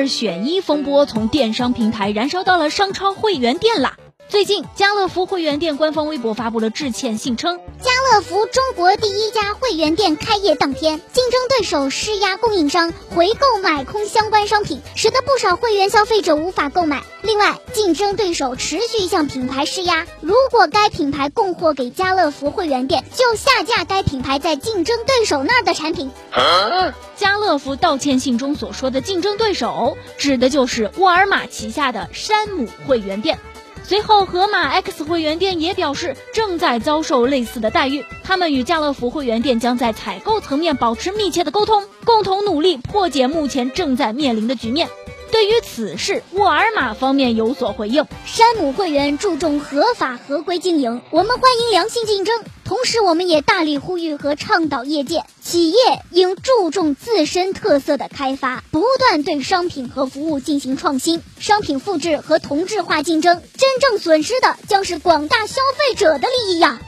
二选一风波从电商平台燃烧到了商超会员店啦。最近，家乐福会员店官方微博发布了致歉信称，家乐福中国第一家会员店开业当天，竞争对手施压供应商回购买空相关商品，使得不少会员消费者无法购买。另外，竞争对手持续向品牌施压，如果该品牌供货给家乐福会员店，就下架该品牌在竞争对手那儿的产品。家乐福道歉信中所说的竞争对手，指的就是沃尔玛旗下的山姆会员店。随后，盒马 X 会员店也表示正在遭受类似的待遇。他们与家乐福会员店将在采购层面保持密切的沟通，共同努力破解目前正在面临的局面。对于此事，沃尔玛方面有所回应：山姆会员注重合法合规经营，我们欢迎良性竞争。同时，我们也大力呼吁和倡导业界企业应注重自身特色的开发，不断对商品和服务进行创新。商品复制和同质化竞争，真正损失的将是广大消费者的利益呀。